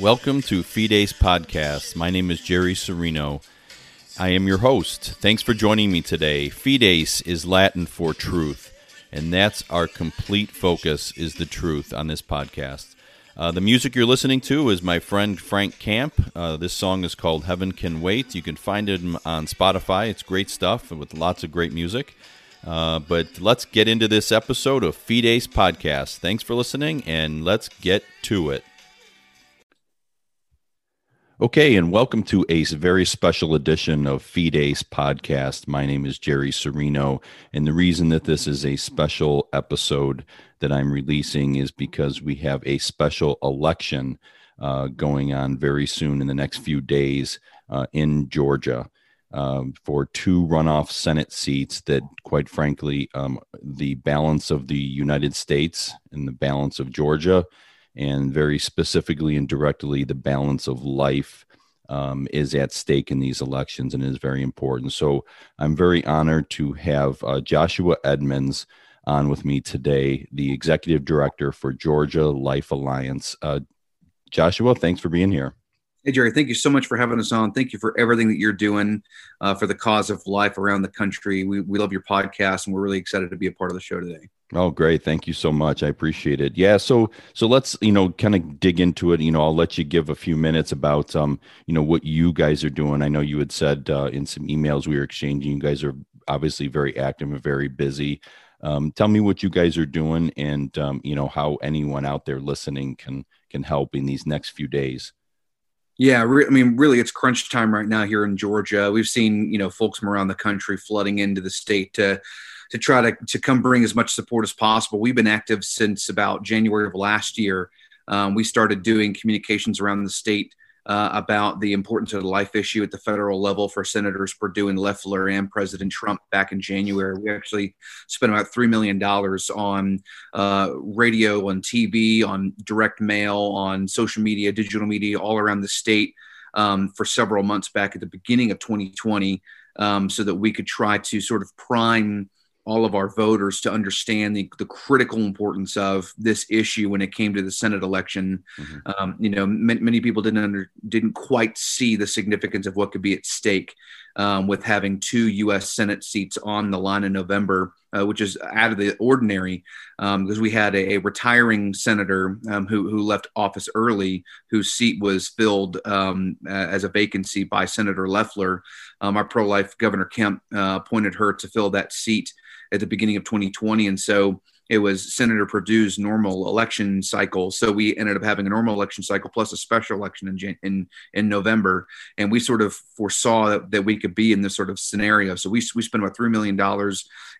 Welcome to Fides Podcast. My name is Jerry Serino. I am your host. Thanks for joining me today. Fides is Latin for truth, and that's our complete focus is the truth on this podcast. The music you're listening to is my friend Frank Camp. This song is called Heaven Can Wait. You can find it on Spotify. It's great stuff with lots of great music. But let's get into this episode of Fides Podcast. Thanks for listening, and let's get to it. Okay, and welcome to a very special edition of Fides Podcast. My name is Jerry Serino, and the reason that this is a special episode that I'm releasing is because we have a special election going on very soon in the next few days in Georgia for two runoff Senate seats that, quite frankly, the balance of the United States and the balance of Georgia, and very specifically and directly, the balance of life is at stake in these elections and is very important. So I'm very honored to have Joshua Edmonds on with me today, the executive director for Georgia Life Alliance. Joshua, thanks for being here. Hey, Jerry, thank you so much for having us on. Thank you for everything that you're doing for the cause of life around the country. We love your podcast, and we're really excited to be a part of the show today. Oh, great. Thank you so much. I appreciate it. Yeah. So let's, kind of dig into it. I'll let you give a few minutes about, what you guys are doing. I know you had said in some emails we were exchanging, you guys are obviously very active and very busy. Tell me what you guys are doing and, how anyone out there listening can help in these next few days. Yeah, really, it's crunch time right now here in Georgia. We've seen, folks from around the country flooding into the state to try to come bring as much support as possible. We've been active since about January of last year. We started doing communications around the state about the importance of the life issue at the federal level for Senators Perdue and Loeffler and President Trump back in January. We actually spent about $3 million on radio, on TV, on direct mail, on social media, digital media, all around the state for several months back at the beginning of 2020 so that we could try to sort of prime all of our voters to understand the critical importance of this issue when it came to the Senate election. Mm-hmm. Many people didn't quite see the significance of what could be at stake with having two U.S. Senate seats on the line in November, which is out of the ordinary because we had a retiring senator who left office early, whose seat was filled as a vacancy by Senator Loeffler. Our pro-life Governor Kemp appointed her to fill that seat at the beginning of 2020. And so it was Senator Perdue's normal election cycle. So we ended up having a normal election cycle plus a special election in November. And we sort of foresaw that we could be in this sort of scenario. So we spent about $3 million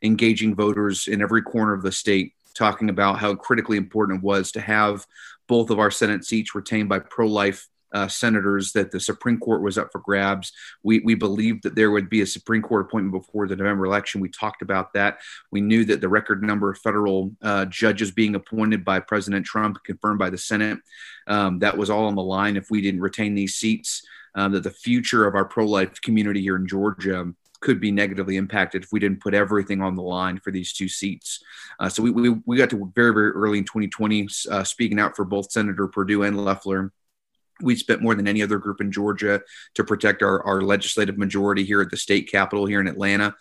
engaging voters in every corner of the state, talking about how critically important it was to have both of our Senate seats retained by pro-life senators, that the Supreme Court was up for grabs. We believed that there would be a Supreme Court appointment before the November election. We talked about that. We knew that the record number of federal judges being appointed by President Trump, confirmed by the Senate, that was all on the line if we didn't retain these seats, that the future of our pro-life community here in Georgia could be negatively impacted if we didn't put everything on the line for these two seats. So we got to very, very early in 2020, speaking out for both Senator Perdue and Loeffler. We spent more than any other group in Georgia to protect our legislative majority here at the state capitol here in Atlanta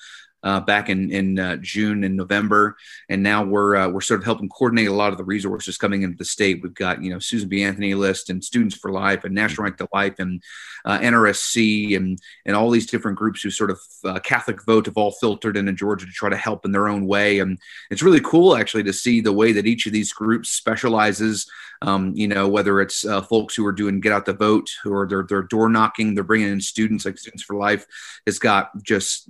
back in June and November. And now we're sort of helping coordinate a lot of the resources coming into the state. We've got, Susan B. Anthony List and Students for Life and National Right to Life and NRSC and all these different groups who sort of Catholic Vote have all filtered into Georgia to try to help in their own way. And it's really cool actually to see the way that each of these groups specializes, whether it's folks who are doing get out the vote, who are they're door knocking, they're bringing in students like Students for Life. It's got just,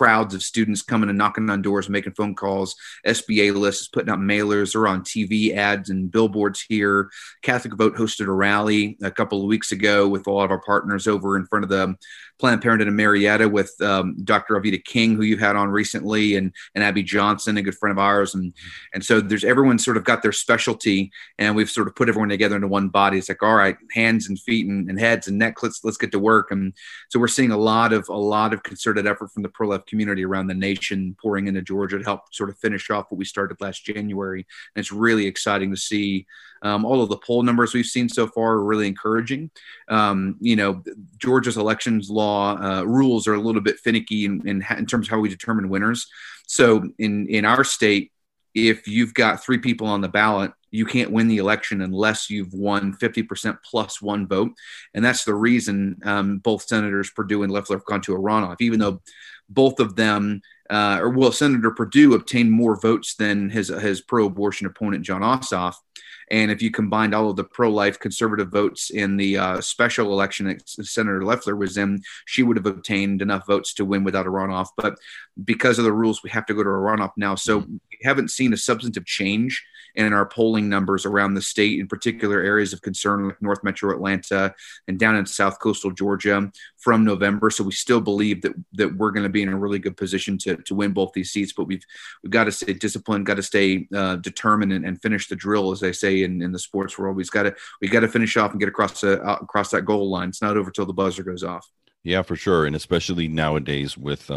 crowds of students coming and knocking on doors, making phone calls. SBA List is putting out mailers. They're on TV ads and billboards here. Catholic Vote hosted a rally a couple of weeks ago with all of our partners over in front of the Planned Parenthood in Marietta with Dr. Alveda King, who you had on recently, and Abby Johnson, a good friend of ours. And so there's everyone sort of got their specialty, and we've sort of put everyone together into one body. It's like, all right, hands and feet and heads and neck, let's get to work. And so we're seeing a lot of concerted effort from the pro-life community around the nation pouring into Georgia to help sort of finish off what we started last January. And it's really exciting to see. All of the poll numbers we've seen so far are really encouraging. Georgia's elections law rules are a little bit finicky in terms of how we determine winners. So in our state, if you've got three people on the ballot, you can't win the election unless you've won 50% plus one vote. And that's the reason both Senators Perdue and Loeffler have gone to a runoff, even though both of them Senator Perdue obtained more votes than his pro-abortion opponent, John Ossoff. And if you combined all of the pro-life conservative votes in the special election that Senator Loeffler was in, she would have obtained enough votes to win without a runoff. But because of the rules, we have to go to a runoff now. So we haven't seen a substantive change in our polling numbers around the state, in particular areas of concern like North Metro Atlanta and down in South Coastal Georgia from November. So we still believe that we're going to be in a really good position to win both these seats, but we've got to stay disciplined, got to stay determined and finish the drill, as they say in the sports world. We've got to finish off and get across that goal line. It's not over till the buzzer goes off. Yeah, for sure. And especially nowadays with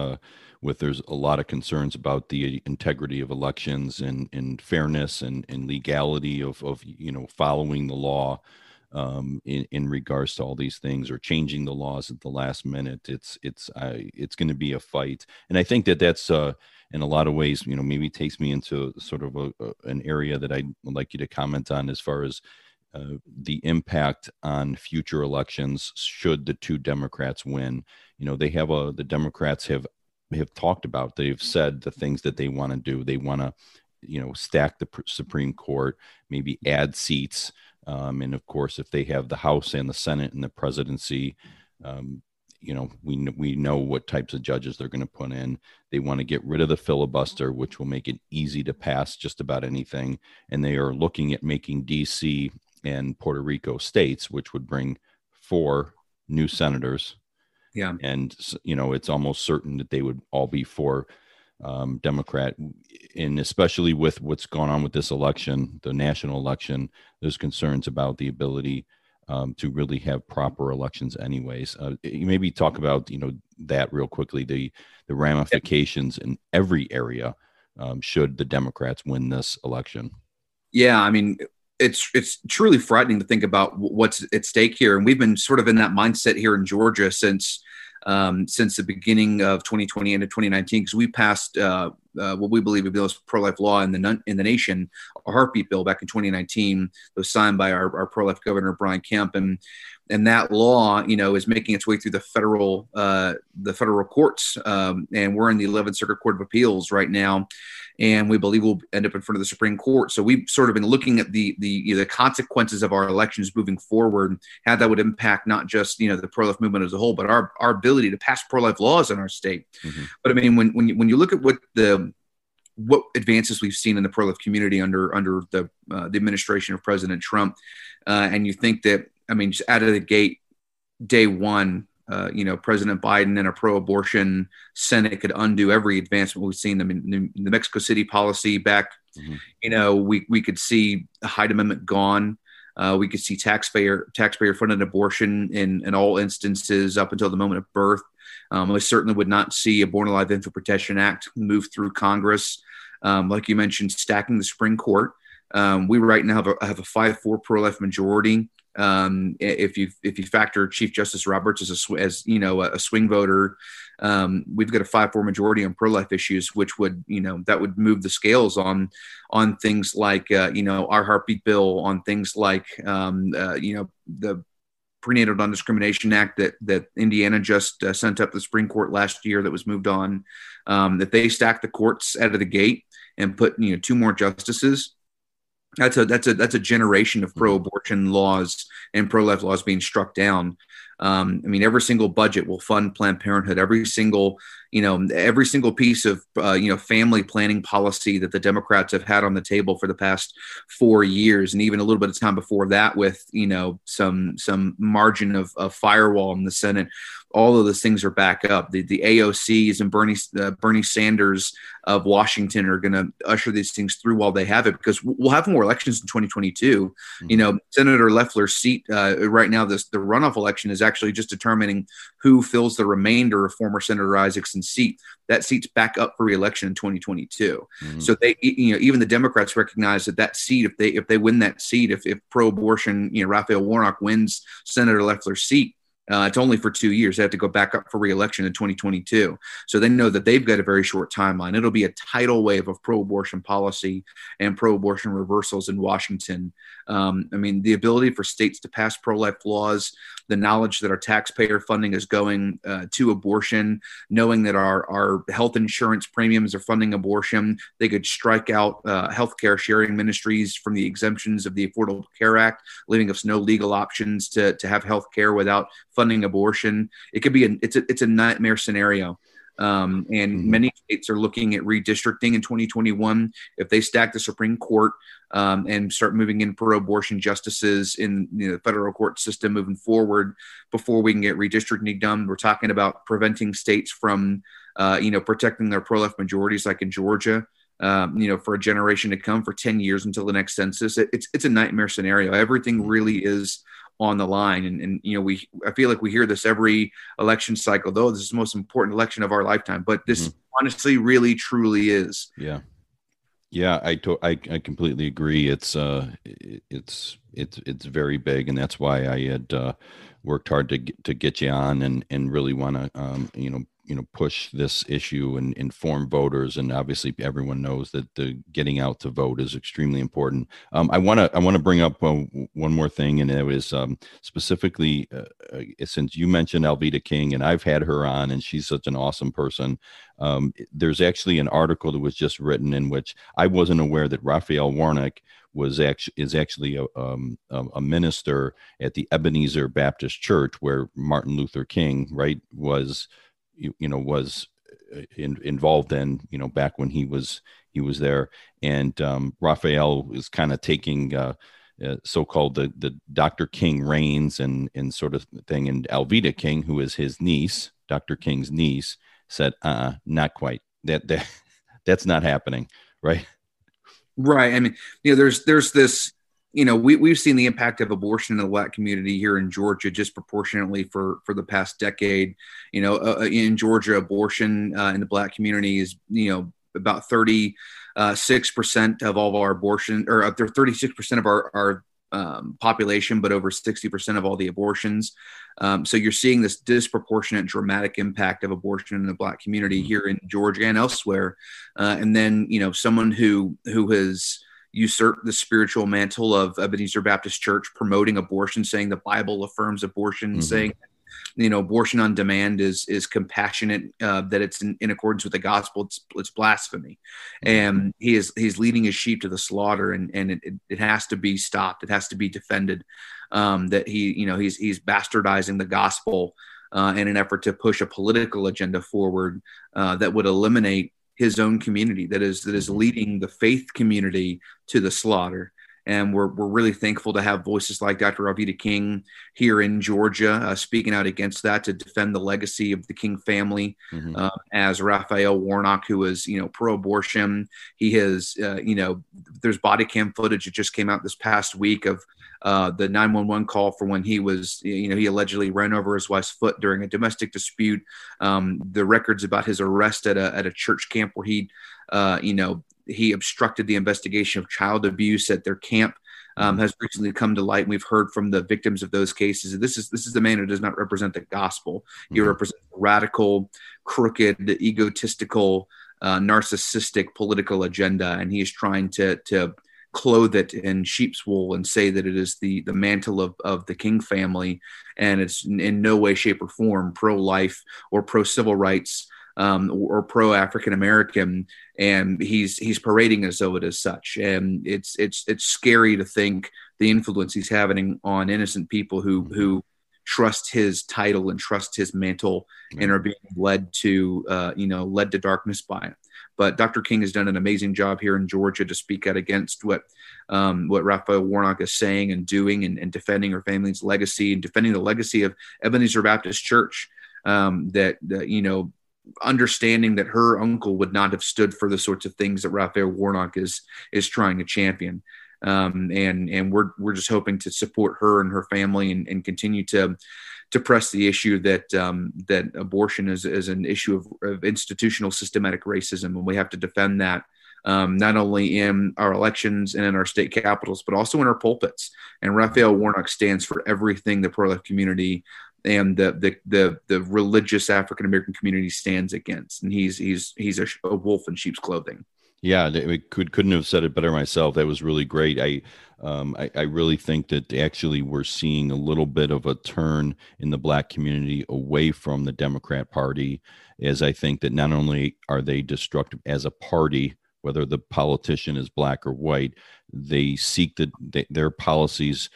there's a lot of concerns about the integrity of elections and fairness and legality of following the law in regards to all these things, or changing the laws at the last minute. It's going to be a fight. And I think that's in a lot of ways, maybe takes me into sort of an area that I'd like you to comment on as far as the impact on future elections should the two Democrats win. The Democrats have talked about, they've said the things that they want to do. They want to, stack the Supreme Court, maybe add seats. And of course, if they have the House and the Senate and the presidency, we know what types of judges they're going to put in. They want to get rid of the filibuster, which will make it easy to pass just about anything. And they are looking at making DC and Puerto Rico states, which would bring 4 new senators. Yeah. And, it's almost certain that they would all be for Democrat. And especially with what's gone on with this election, the national election, there's concerns about the ability to really have proper elections anyways. You maybe talk about, that real quickly, the ramifications in every area should the Democrats win this election. Yeah, I mean, it's truly frightening to think about what's at stake here. And we've been sort of in that mindset here in Georgia since the beginning of 2020 into 2019, because we passed what we believe would be the most pro-life law in the nation, a heartbeat bill back in 2019, that was signed by our pro-life governor, Brian Camp. And that law, is making its way through the federal courts. And we're in the 11th Circuit Court of Appeals right now. And we believe we'll end up in front of the Supreme Court. So we've sort of been looking at the consequences of our elections moving forward, how that would impact not just, the pro-life movement as a whole, but our ability to pass pro-life laws in our state. Mm-hmm. But I mean, when you look at what advances we've seen in the pro-life community under the administration of President Trump, and you think that, I mean, just out of the gate, day one, President Biden and a pro-abortion Senate could undo every advancement we've seen. I mean, the Mexico City policy back, mm-hmm. We could see the Hyde Amendment gone. We could see taxpayer funded abortion in all instances up until the moment of birth. I certainly would not see a Born Alive Infant Protection Act move through Congress. Like you mentioned, stacking the Supreme Court. We right now have a 5-4 pro-life majority. If you factor Chief Justice Roberts as a swing voter, we've got a 5-4 majority on pro-life issues, which would, that would move the scales on things like, our heartbeat bill, on things like, the Prenatal Non-Discrimination Act that Indiana just sent up the Supreme Court last year, that was moved on, that they stacked the courts out of the gate and put, 2 more justices. That's a generation of pro-abortion laws and pro-life laws being struck down. Every single budget will fund Planned Parenthood. Every single you know, every single piece of, family planning policy that the Democrats have had on the table for the past 4 years, and even a little bit of time before that with, some margin of firewall in the Senate. All of those things are back up. The AOCs and Bernie Sanders of Washington are going to usher these things through while they have it, because we'll have more elections in 2022. Mm-hmm. You know, Senator Loeffler's seat right now, the runoff election is actually just determining who fills the remainder of former Senator Isaacson's seat. That seat's back up for reelection in 2022. Mm-hmm. So they, even the Democrats recognize that seat, if they win that seat, if pro-abortion, Raphael Warnock wins Senator Loeffler's seat, it's only for 2 years. They have to go back up for re-election in 2022. So they know that they've got a very short timeline. It'll be a tidal wave of pro-abortion policy and pro-abortion reversals in Washington. The ability for states to pass pro-life laws, the knowledge that our taxpayer funding is going to abortion, knowing that our health insurance premiums are funding abortion. They could strike out healthcare sharing ministries from the exemptions of the Affordable Care Act, leaving us no legal options to have healthcare without funding abortion. It could be it's a nightmare scenario. And many states are looking at redistricting in 2021. If they stack the Supreme Court and start moving in pro-abortion justices in the federal court system moving forward, before we can get redistricting done, we're talking about preventing states from, protecting their pro-life majorities, like in Georgia, for a generation to come, for 10 years until the next census. It's a nightmare scenario. Everything really is on the line. I feel like we hear this every election cycle, though this is the most important election of our lifetime, but this honestly really truly is. Yeah. Yeah. I completely agree. It's very big. And that's why I had worked hard to get you on and really want to, push this issue and inform voters. And obviously everyone knows that the getting out to vote is extremely important. I want to bring up one more thing. And it was specifically, since you mentioned Alveda King, and I've had her on and she's such an awesome person. There's actually an article that was just written in which I wasn't aware that Raphael Warnock is actually a minister at the Ebenezer Baptist Church, where Martin Luther King, right, was involved in, back when he was there. And Raphael is kind of taking so-called the Dr. King reigns and sort of thing. And Alveda King, who is his niece, Dr. King's niece, said, not quite. That's not happening, right? Right. I mean, there's this. We've seen the impact of abortion in the Black community here in Georgia disproportionately for the past decade. In Georgia, abortion in the Black community is, about 36% of all of our abortion, or up there 36% of our population, but over 60% of all the abortions. So you're seeing this disproportionate, dramatic impact of abortion in the Black community here in Georgia and elsewhere. And then, someone who has usurp the spiritual mantle of Ebenezer Baptist Church, promoting abortion, saying the Bible affirms abortion, saying, abortion on demand is compassionate, that it's in accordance with the gospel. It's blasphemy. And he's leading his sheep to the slaughter, and it has to be stopped. It has to be defended. That he's bastardizing the gospel, in an effort to push a political agenda forward, that would eliminate his own community, that is leading the faith community to the slaughter. And we're really thankful to have voices like Dr. Alveda King here in Georgia, speaking out against that, to defend the legacy of the King family, as Raphael Warnock, who is, pro-abortion. He has, there's body cam footage that just came out this past week of the 911 call for when he was, he allegedly ran over his wife's foot during a domestic dispute. The records about his arrest at a church camp where he obstructed the investigation of child abuse at their camp, has recently come to light. And we've heard from the victims of those cases. This is the man who does not represent the gospel. He represents a radical, crooked, egotistical, narcissistic political agenda. And he is trying to clothe it in sheep's wool and say that it is the mantle of the King family. And it's in no way, shape, or form pro-life or pro-civil rights, or pro-African American, and he's parading as though it is such. And it's scary to think the influence he's having on innocent people who trust his title and trust his mantle and are being led to darkness by it. But Dr. King has done an amazing job here in Georgia to speak out against what Raphael Warnock is saying and doing, and defending her family's legacy and defending the legacy of Ebenezer Baptist Church, understanding that her uncle would not have stood for the sorts of things that Raphael Warnock is trying to champion. And we're just hoping to support her and her family and continue to press the issue that abortion is an issue of institutional systematic racism. And we have to defend that not only in our elections and in our state capitals, but also in our pulpits. And Raphael Warnock stands for everything the pro-life community and the religious African-American community stands against. And he's a wolf in sheep's clothing. Yeah, I couldn't have said it better myself. That was really great. I really think that actually we're seeing a little bit of a turn in the Black community away from the Democrat Party, as I think that not only are they destructive as a party, whether the politician is Black or white, they seek their policies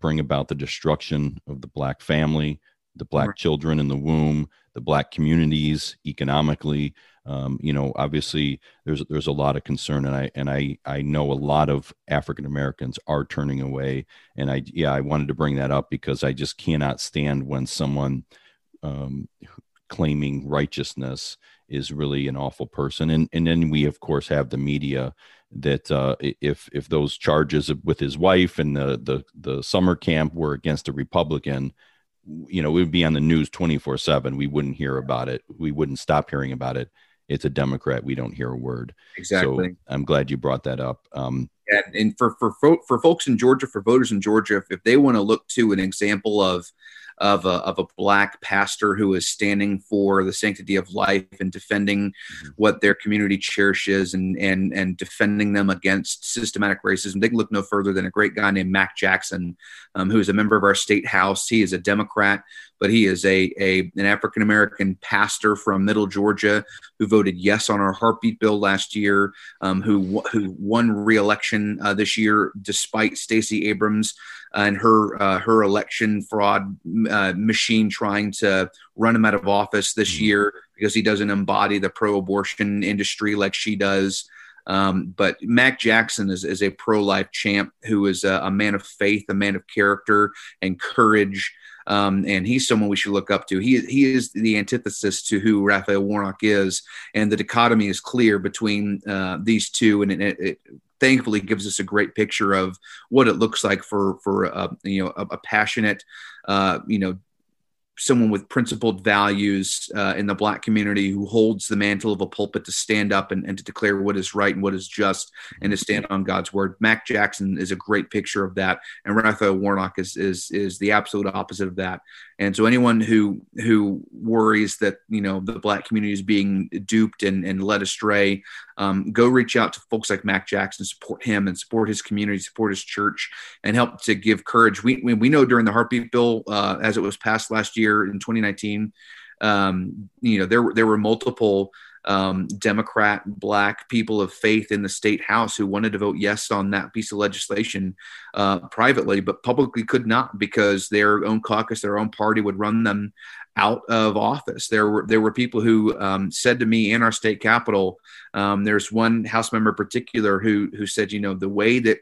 bring about the destruction of the Black family, the Black children in the womb, the Black communities economically. Obviously there's a lot of concern, and I know a lot of African Americans are turning away. And I wanted to bring that up because I just cannot stand when someone claiming righteousness is really an awful person. And then we of course have the media that if those charges with his wife and the summer camp were against a Republican, it would be on the news 24/7. We wouldn't hear about it. We wouldn't stop hearing about it. It's a Democrat. We don't hear a word. Exactly. So I'm glad you brought that up. And for folks in Georgia, for voters in Georgia, if they want to look to an example of a Black pastor who is standing for the sanctity of life and defending what their community cherishes and defending them against systematic racism, they can look no further than a great guy named Mack Jackson, who is a member of our state house. He is a Democrat, but he is an African-American pastor from Middle Georgia who voted yes on our heartbeat bill last year, who won re-election this year despite Stacey Abrams and her election fraud machine trying to run him out of office this year because he doesn't embody the pro-abortion industry like she does. But Mack Jackson is a pro-life champ who is a man of faith, a man of character and courage. And he's someone we should look up to. He is the antithesis to who Raphael Warnock is, and the dichotomy is clear between these two, and it thankfully gives us a great picture of what it looks like for a passionate someone with principled values in the Black community who holds the mantle of a pulpit to stand up and to declare what is right and what is just and to stand on God's word. Mack Jackson is a great picture of that. And Raphael Warnock is the absolute opposite of that. And so anyone who worries that, the Black community is being duped and led astray, go reach out to folks like Mack Jackson, support him and support his community, support his church, and help to give courage. We know during the heartbeat bill, as it was passed last year in 2019, there were multiple Democrat Black people of faith in the state house who wanted to vote yes on that piece of legislation privately, but publicly could not because their own caucus, their own party would run them out of office. There were people who said to me in our state capitol, there's one house member in particular who said, the way that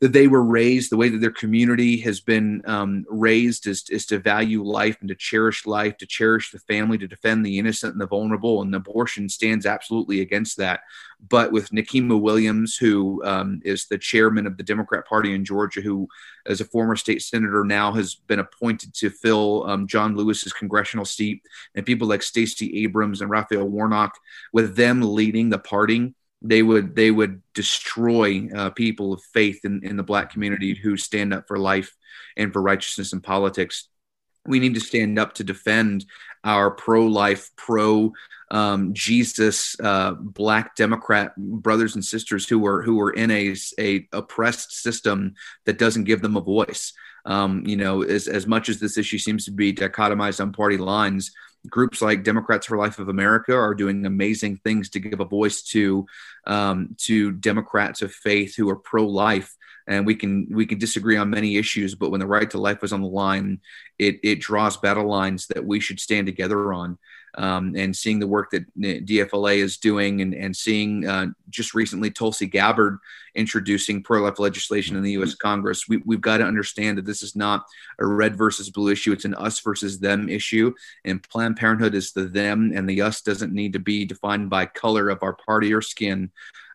they were raised, the way that their community has been raised is to value life and to cherish life, to cherish the family, to defend the innocent and the vulnerable. And abortion stands absolutely against that. But with Nikema Williams, who is the chairman of the Democrat Party in Georgia, who as a former state senator now has been appointed to fill John Lewis's congressional seat, and people like Stacey Abrams and Raphael Warnock, with them leading the party, they would destroy people of faith in the Black community who stand up for life and for righteousness in politics. We need to stand up to defend our pro-life, pro-Jesus Black Democrat brothers and sisters who are in a oppressed system that doesn't give them a voice. As much as this issue seems to be dichotomized on party lines, Groups like Democrats for Life of America are doing amazing things to give a voice to Democrats of faith who are pro-life. And we can disagree on many issues, but when the right to life is on the line, it draws battle lines that we should stand together on. And seeing the work that DFLA is doing and seeing just recently Tulsi Gabbard introducing pro-life legislation in the U.S. Congress, we've got to understand that this is not a red versus blue issue. It's an us versus them issue. And Planned Parenthood is the them, and the us doesn't need to be defined by color of our party or skin.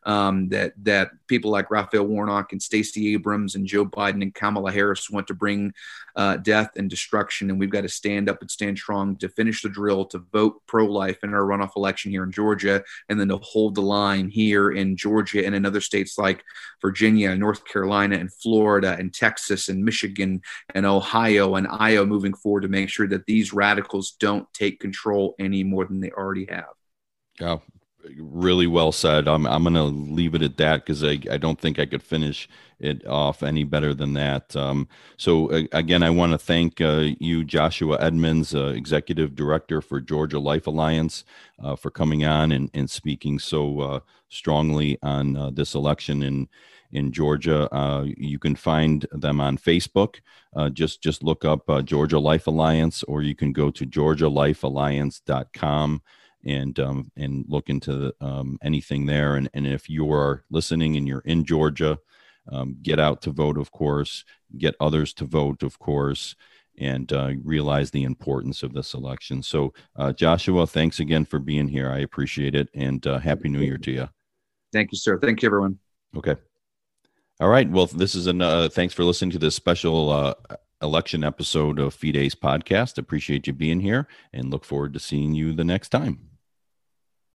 That people like Raphael Warnock and Stacey Abrams and Joe Biden and Kamala Harris want to bring death and destruction. And we've got to stand up and stand strong to finish the drill, to vote pro-life in our runoff election here in Georgia, and then to hold the line here in Georgia and in other states like Virginia, North Carolina, and Florida, and Texas, and Michigan, and Ohio, and Iowa moving forward to make sure that these radicals don't take control any more than they already have. Yeah. Really well said. I'm going to leave it at that because I don't think I could finish it off any better than that. So again, I want to thank you, Joshua Edmonds, Executive Director for Georgia Life Alliance, for coming on and speaking so strongly on this election in Georgia. You can find them on Facebook. Just look up Georgia Life Alliance, or you can go to georgialifealliance.com. And look into anything there. And if you are listening and you're in Georgia, get out to vote, of course, get others to vote, of course, and realize the importance of this election. So Joshua, thanks again for being here. I appreciate it. And Happy New Year to you. Thank you, sir. Thank you, everyone. Okay. All right. Well, this is thanks for listening to this special election episode of Fides Podcast. Appreciate you being here and look forward to seeing you the next time.